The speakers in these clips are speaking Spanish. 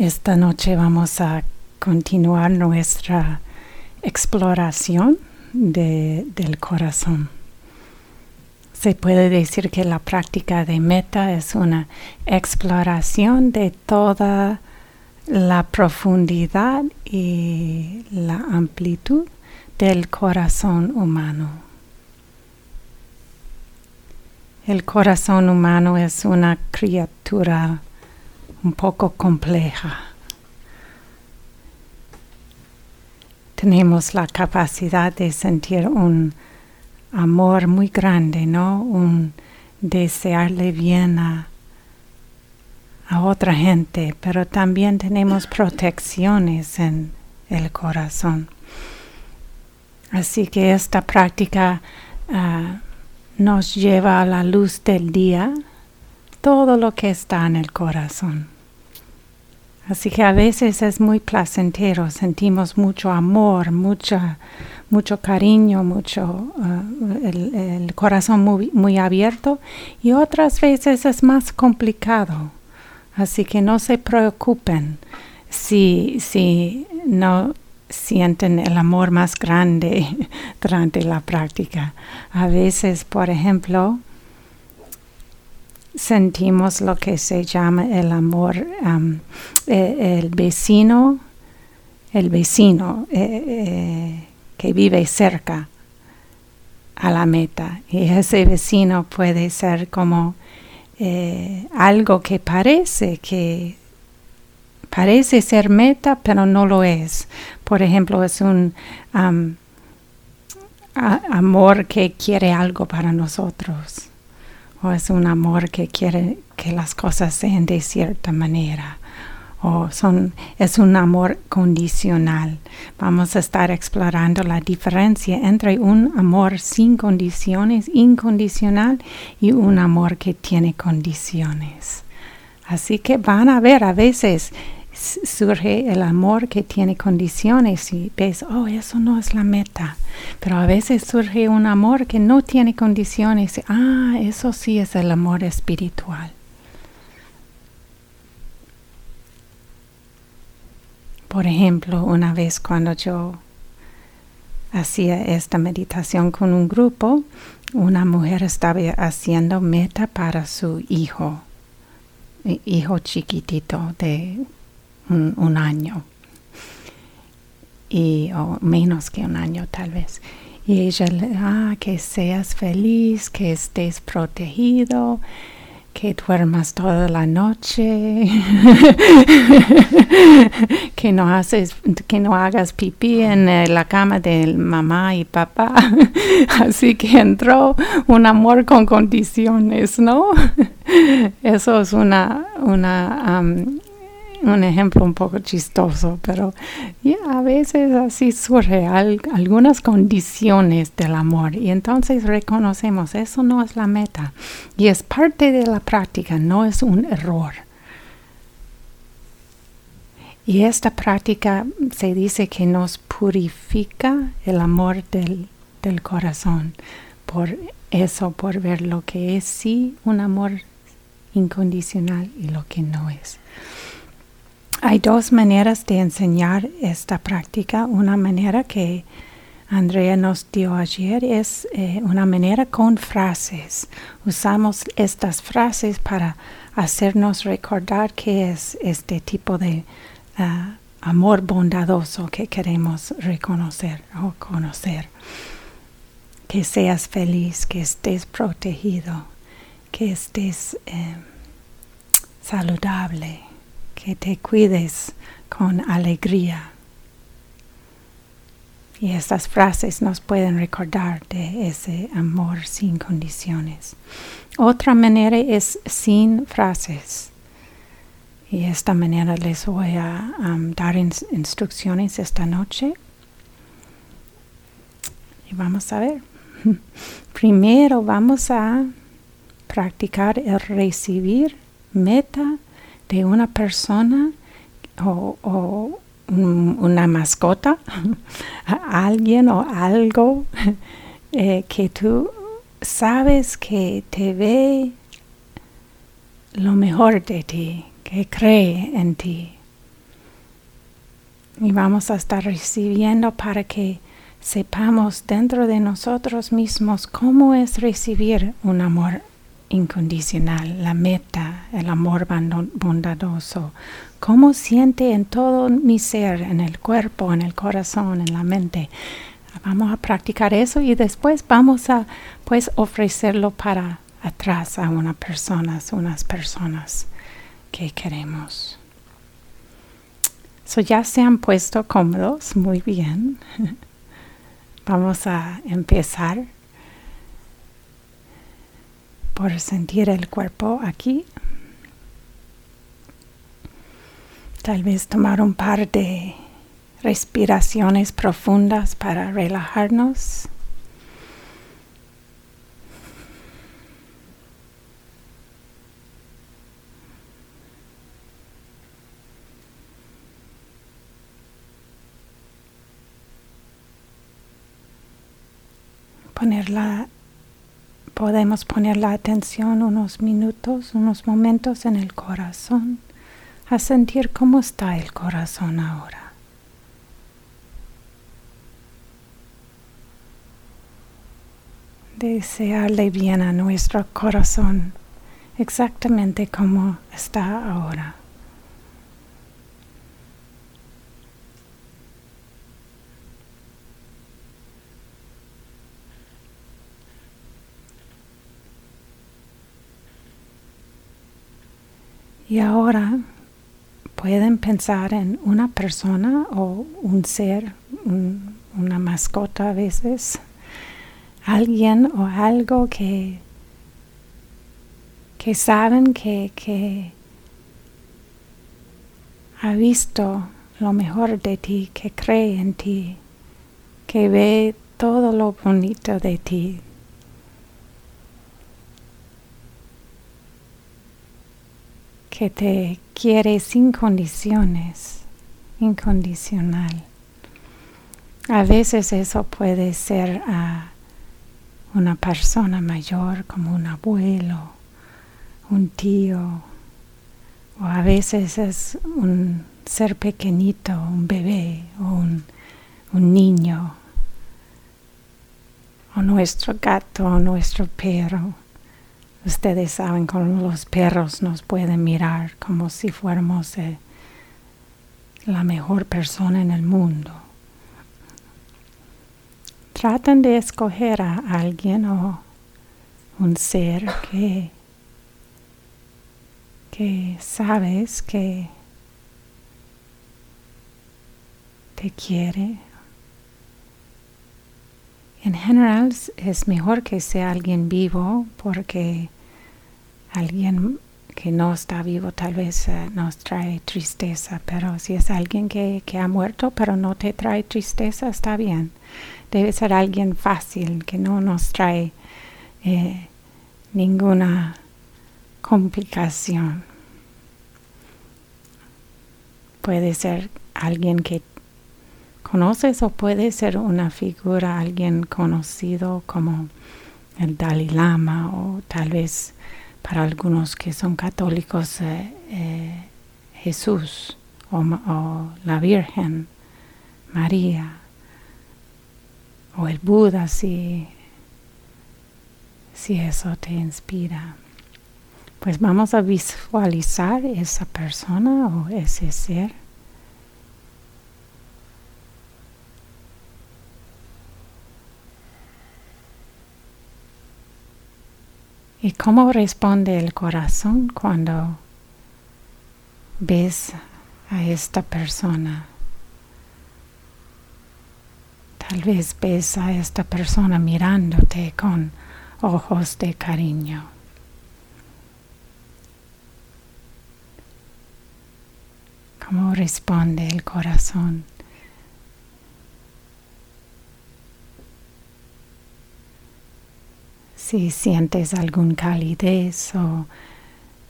Esta noche vamos a continuar nuestra exploración del corazón. Se puede decir que la práctica de Metta es una exploración de toda la profundidad y la amplitud del corazón humano. El corazón humano es una criatura un poco compleja. Tenemos la capacidad de sentir un amor muy grande, ¿no? Un desearle bien a otra gente, pero también tenemos protecciones en el corazón. Así que esta práctica nos lleva a la luz del día todo lo que está en el corazón. Así que a veces es muy placentero, sentimos mucho amor, mucho cariño, el corazón muy, muy abierto, y otras veces es más complicado. Así que no se preocupen si no sienten el amor más grande durante la práctica. A veces, por ejemplo, sentimos lo que se llama el amor, el vecino que vive cerca a la meta. Y ese vecino puede ser como algo que parece ser meta, pero no lo es. Por ejemplo, es un amor que quiere algo para nosotros. O es un amor que quiere que las cosas sean de cierta manera. O es un amor condicional. Vamos a estar explorando la diferencia entre un amor sin condiciones, incondicional, y un amor que tiene condiciones. Así que van a ver, a veces surge el amor que tiene condiciones y ves, eso no es la meta. Pero a veces surge un amor que no tiene condiciones. Eso sí es el amor espiritual. Por ejemplo, una vez cuando yo hacía esta meditación con un grupo, una mujer estaba haciendo metta para su hijo chiquitito de un año, o menos que un año tal vez. Y ella que seas feliz, que estés protegido, que duermas toda la noche, que no hagas pipí en la cama de mamá y papá. Así que entró un amor con condiciones, ¿no? Eso es un ejemplo un poco chistoso, pero a veces así surge algunas condiciones del amor, y entonces reconocemos, eso no es la meta y es parte de la práctica, no es un error. Y esta práctica se dice que nos purifica el amor del corazón, por ver lo que es sí un amor incondicional y lo que no es. Hay dos maneras de enseñar esta práctica. Una manera que Andrea nos dio ayer es una manera con frases. Usamos estas frases para hacernos recordar qué es este tipo de amor bondadoso que queremos reconocer o conocer. Que seas feliz, que estés protegido, que estés saludable, que te cuides con alegría. Y estas frases nos pueden recordar de ese amor sin condiciones. Otra manera es sin frases. Y esta manera les voy a dar instrucciones esta noche. Y vamos a ver. Primero vamos a practicar el recibir metta de una persona o una mascota, a alguien o algo que tú sabes que te ve lo mejor de ti, que cree en ti, Y vamos a estar recibiendo para que sepamos dentro de nosotros mismos cómo es recibir un amor incondicional, la metta, el amor bondadoso. Cómo siente en todo mi ser, en el cuerpo, en el corazón, en la mente. Vamos a practicar eso y después vamos a ofrecerlo para atrás a unas personas que queremos. So, ya se han puesto cómodos, muy bien. Vamos a empezar por sentir el cuerpo aquí. Tal vez tomar un par de respiraciones profundas para relajarnos. Podemos poner la atención unos momentos en el corazón, a sentir cómo está el corazón ahora. Desearle bien a nuestro corazón, exactamente como está ahora. Y ahora pueden pensar en una persona o un ser, una mascota a veces, alguien o algo que saben que ha visto lo mejor de ti, que cree en ti, que ve todo lo bonito de ti. Que te quiere sin condiciones, incondicional. A veces eso puede ser una persona mayor, como un abuelo, un tío, o a veces es un ser pequeñito, un bebé o un niño, o nuestro gato o nuestro perro. Ustedes saben cómo los perros nos pueden mirar como si fuéramos la mejor persona en el mundo. Traten de escoger a alguien o un ser que sabes que te quiere. En general es mejor que sea alguien vivo, porque alguien que no está vivo tal vez nos trae tristeza, pero si es alguien que ha muerto pero no te trae tristeza, está bien. Debe ser alguien fácil, que no nos trae ninguna complicación. Puede ser alguien que conoces o puede ser una figura, alguien conocido como el Dalai Lama, o tal vez para algunos que son católicos, Jesús o la Virgen María. O el Buda, si eso te inspira. Pues vamos a visualizar esa persona o ese ser. ¿Y cómo responde el corazón cuando ves a esta persona? Tal vez ves a esta persona mirándote con ojos de cariño. ¿Cómo responde el corazón? Si sientes alguna calidez o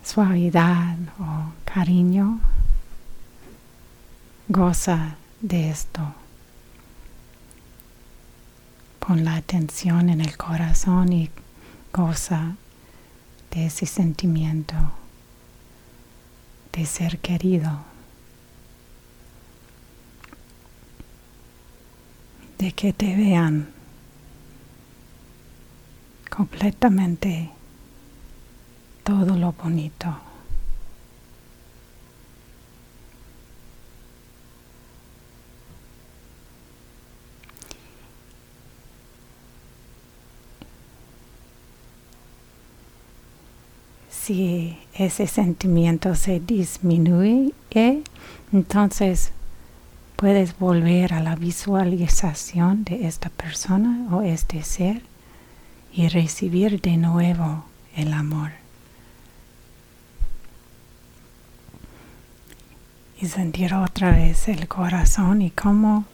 suavidad o cariño, goza de esto. Con la atención en el corazón y goza de ese sentimiento de ser querido. de que te vean completamente todo lo bonito. Si ese sentimiento se disminuye, entonces puedes volver a la visualización de esta persona o este ser y recibir de nuevo el amor. Y sentir otra vez el corazón y cómo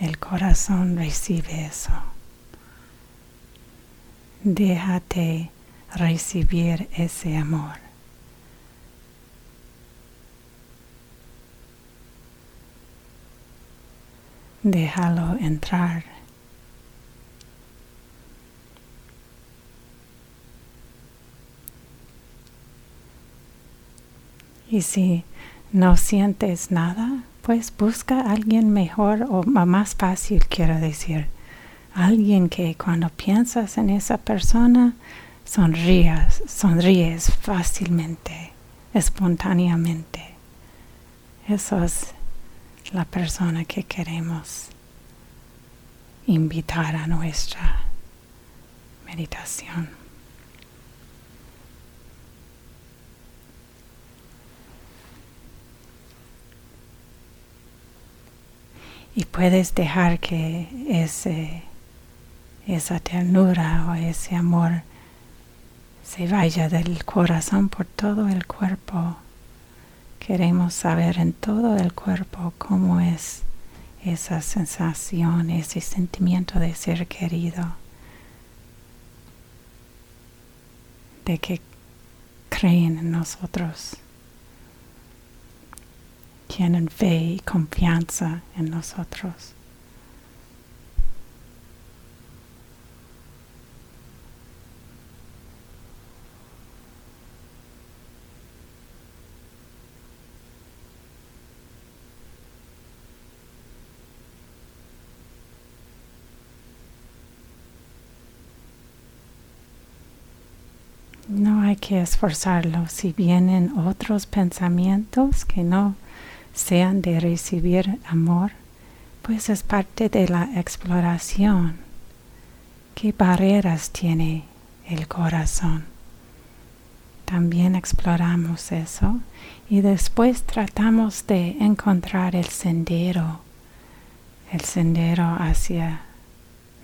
el corazón recibe eso. Déjate recibir ese amor. Déjalo entrar. Y si no sientes nada, pues busca a alguien mejor o más fácil, quiero decir. Alguien que cuando piensas en esa persona, sonríes fácilmente, espontáneamente. Eso es la persona que queremos invitar a nuestra meditación. Y puedes dejar que esa ternura o ese amor se vaya del corazón por todo el cuerpo. Queremos saber en todo el cuerpo cómo es esa sensación, ese sentimiento de ser querido, de que creen en nosotros, tienen fe y confianza en nosotros. No hay que esforzarlo. Si vienen otros pensamientos que no sean de recibir amor, pues es parte de la exploración. ¿Qué barreras tiene el corazón? También exploramos eso y después tratamos de encontrar el sendero hacia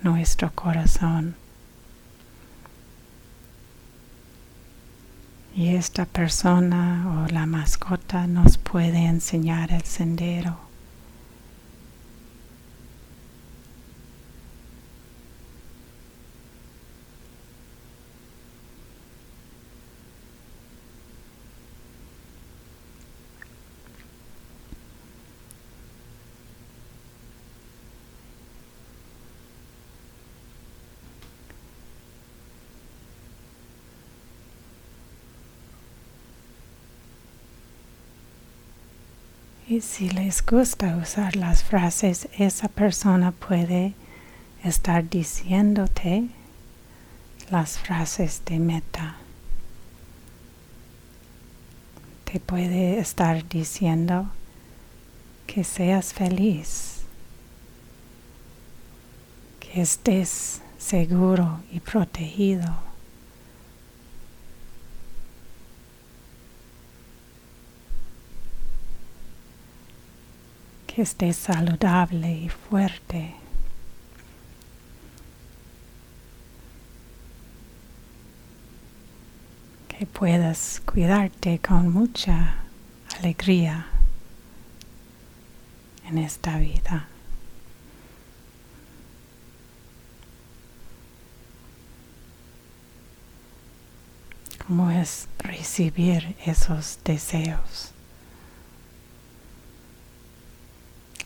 nuestro corazón. Y esta persona o la mascota nos puede enseñar el sendero. Y si les gusta usar las frases, esa persona puede estar diciéndote las frases de Metta. Te puede estar diciendo que seas feliz, que estés seguro y protegido. Que estés saludable y fuerte. Que puedas cuidarte con mucha alegría en esta vida. ¿Cómo es recibir esos deseos?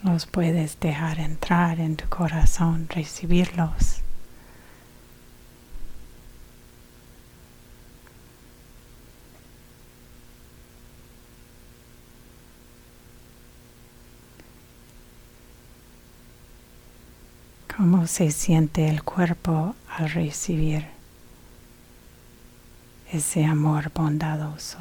Los puedes dejar entrar en tu corazón, recibirlos. Cómo se siente el cuerpo al recibir ese amor bondadoso.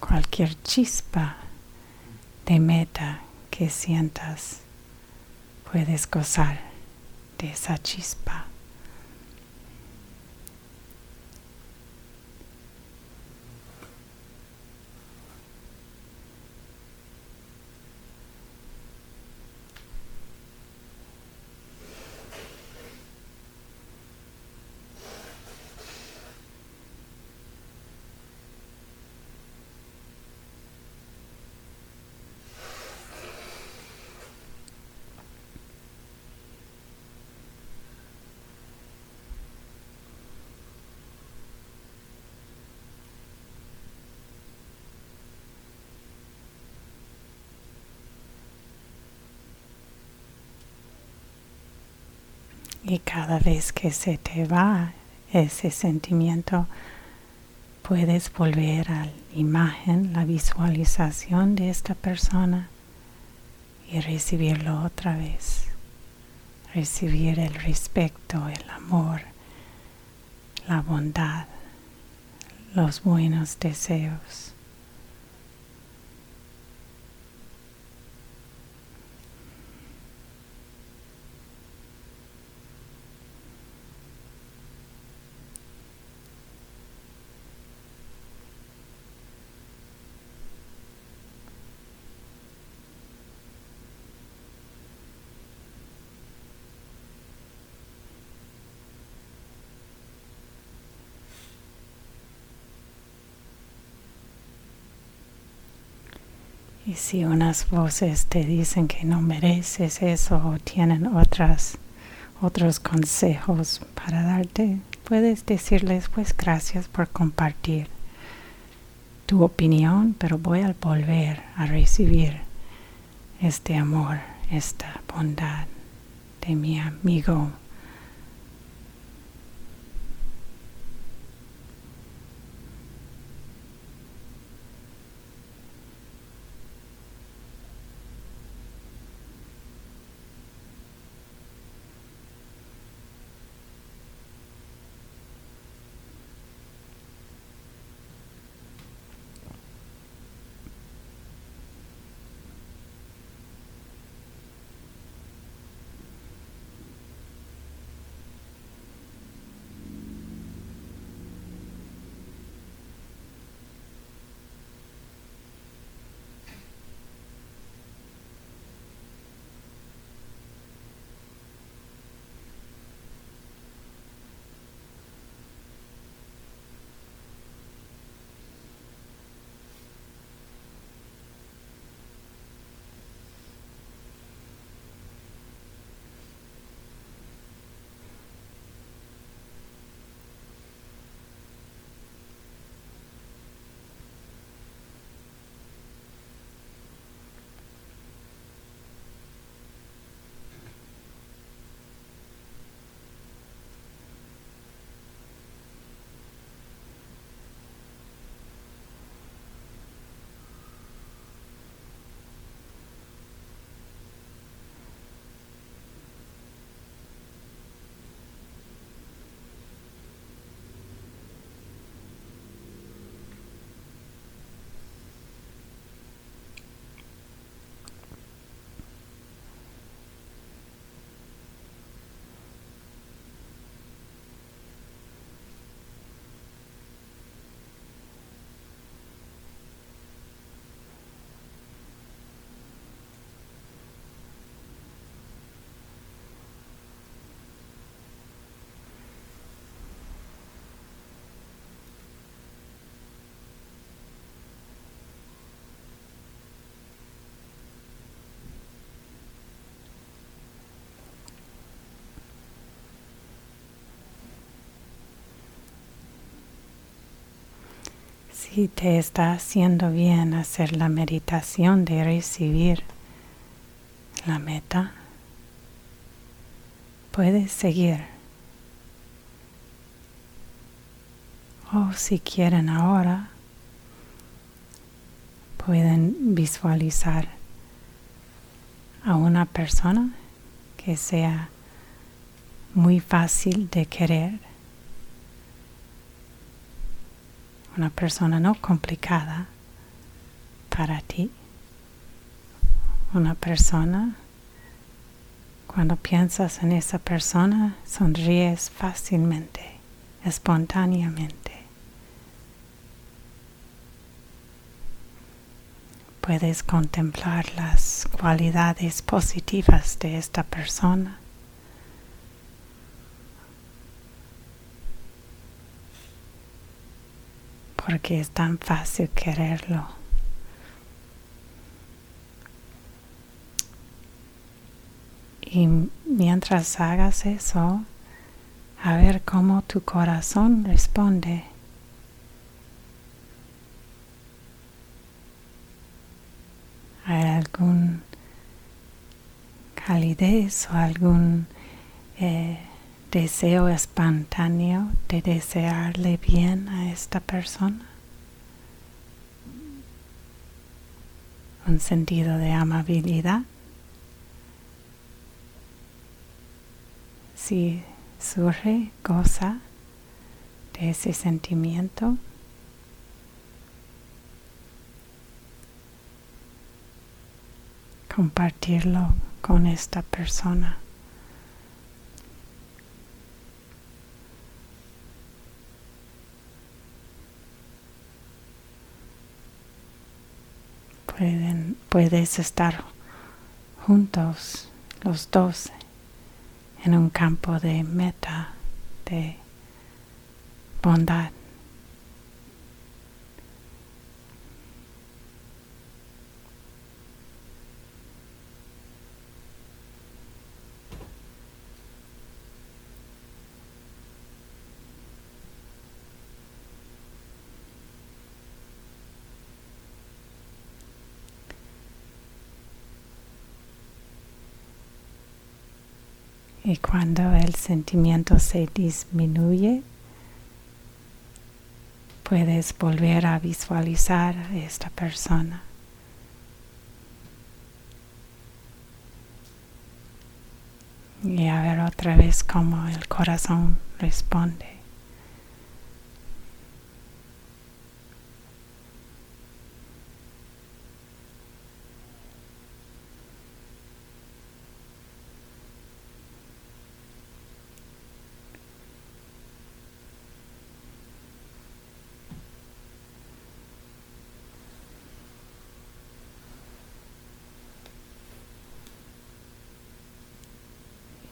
Cualquier chispa de metta que sientas, puedes gozar de esa chispa. Y cada vez que se te va ese sentimiento, puedes volver a la imagen, la visualización de esta persona y recibirlo otra vez. Recibir el respeto, el amor, la bondad, los buenos deseos. Y si unas voces te dicen que no mereces eso o tienen otros consejos para darte, puedes decirles, pues gracias por compartir tu opinión, pero voy a volver a recibir este amor, esta bondad de mi amigo. Si te está haciendo bien hacer la meditación de recibir la metta, puedes seguir o si quieren ahora, pueden visualizar a una persona que sea muy fácil de querer, una persona no complicada para ti, una persona, cuando piensas en esa persona, sonríes fácilmente, espontáneamente. Puedes contemplar las cualidades positivas de esta persona. Porque es tan fácil quererlo. Y mientras hagas eso, a ver cómo tu corazón responde. ¿Hay alguna calidez o algún deseo espontáneo de desearle bien a esta persona? ¿Un sentido de amabilidad? Si surge, goza de ese sentimiento. Compartirlo con esta persona. Puedes estar juntos los dos en un campo de metta, de bondad. Y cuando el sentimiento se disminuye, puedes volver a visualizar a esta persona. Y a ver otra vez cómo el corazón responde.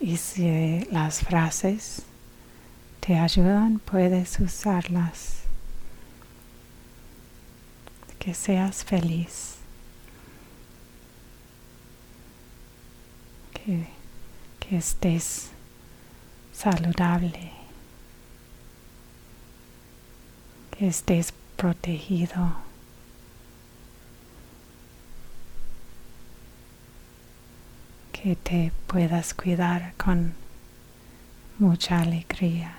Y si las frases te ayudan, puedes usarlas. Que seas feliz. Que estés saludable. Que estés protegido. Que te puedas cuidar con mucha alegría.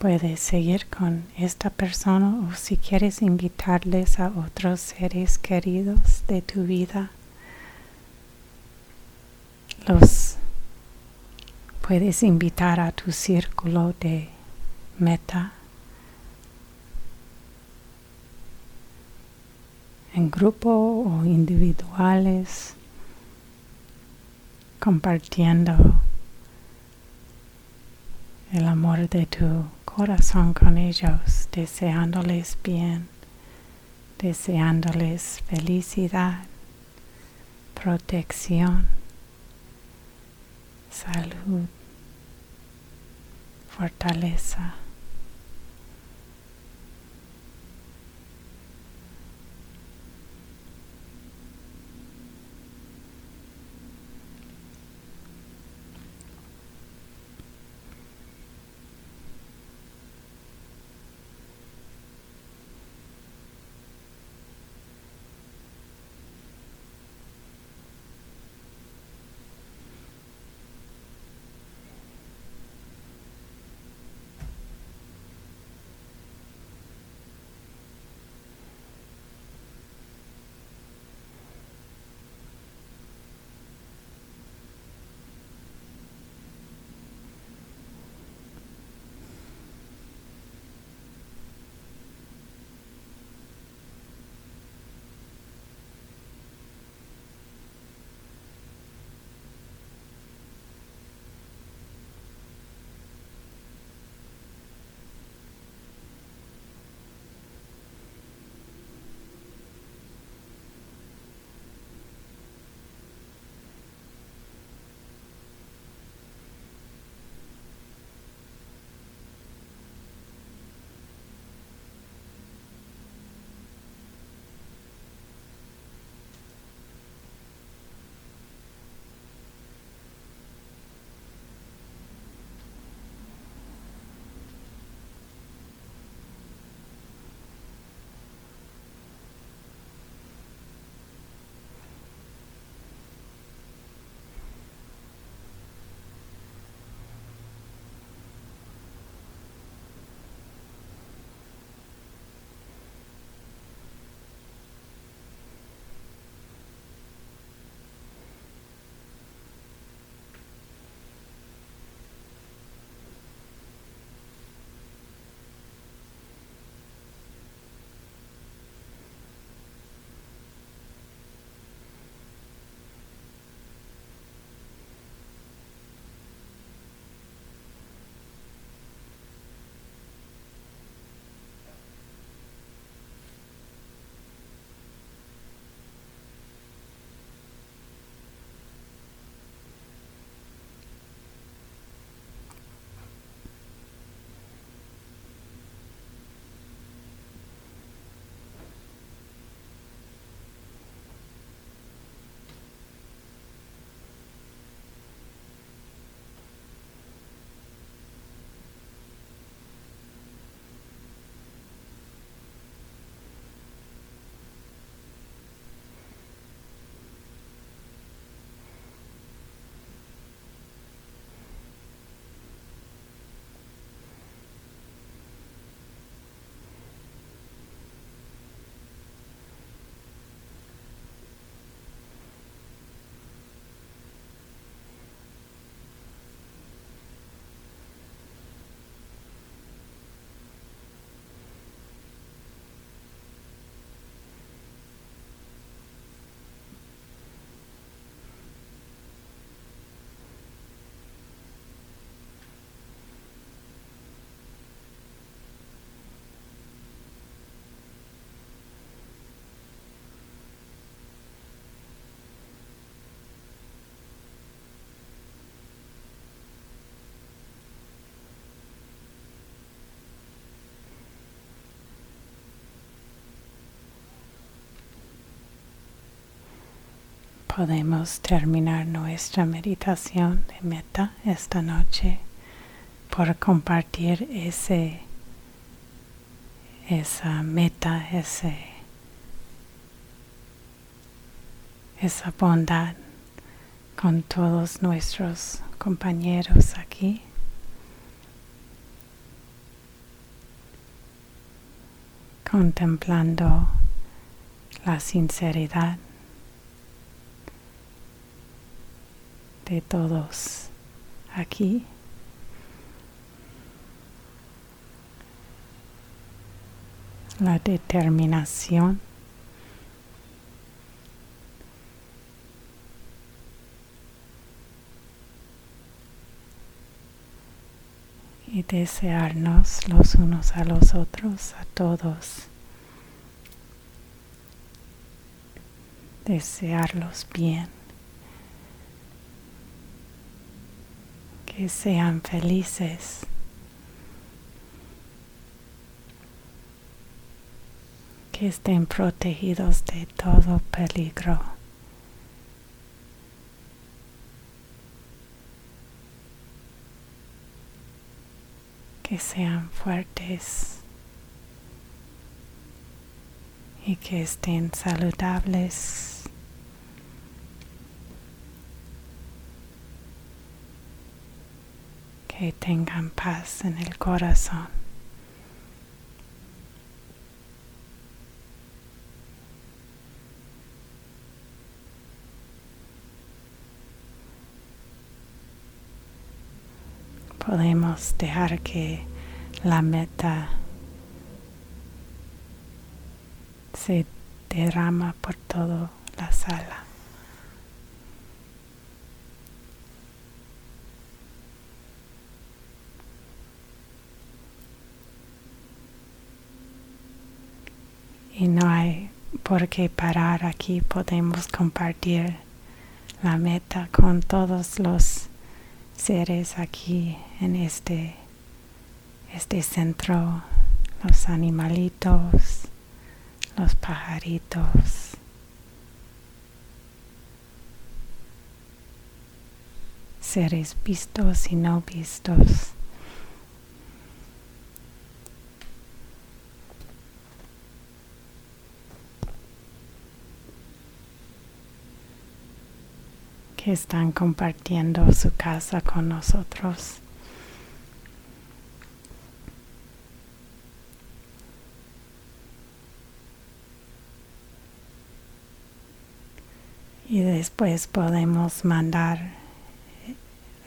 Puedes seguir con esta persona o si quieres invitarles a otros seres queridos de tu vida, los puedes invitar a tu círculo de Metta en grupo o individuales, compartiendo el amor de tu corazón con ellos, deseándoles bien, deseándoles felicidad, protección, salud, fortaleza. Podemos terminar nuestra meditación de Metta esta noche por compartir esa meta, esa bondad con todos nuestros compañeros aquí. contemplando la sinceridad de todos aquí. La determinación y desearnos los unos a los otros, a todos, desearlos bien, que sean felices, que estén protegidos de todo peligro. Que sean fuertes y que estén saludables. Que tengan paz en el corazón. Podemos dejar que la metta se derrama por toda la sala. Y no hay por qué parar aquí, podemos compartir la metta con todos los seres aquí en este centro, los animalitos, los pajaritos. Seres vistos y no vistos. Que están compartiendo su casa con nosotros. Y después podemos mandar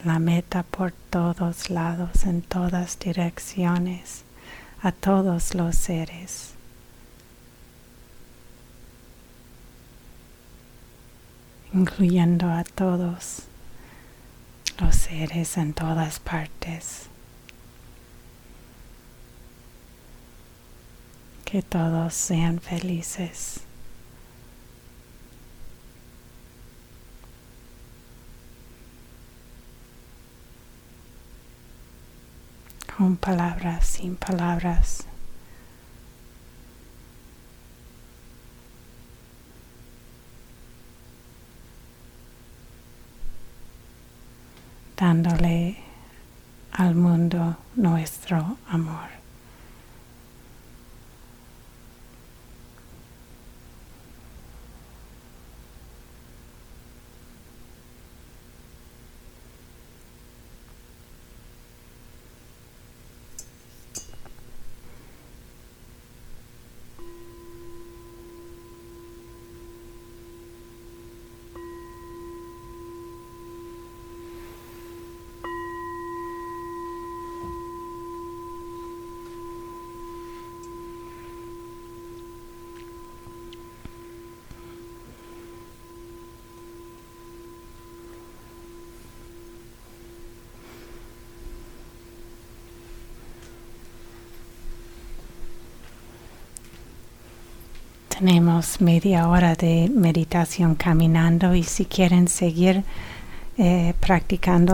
la metta por todos lados, en todas direcciones, a todos los seres. Incluyendo a todos los seres en todas partes. Que todos sean felices. Con palabras, sin palabras. Dándole al mundo nuestro amor. Tenemos media hora de meditación caminando y si quieren seguir practicando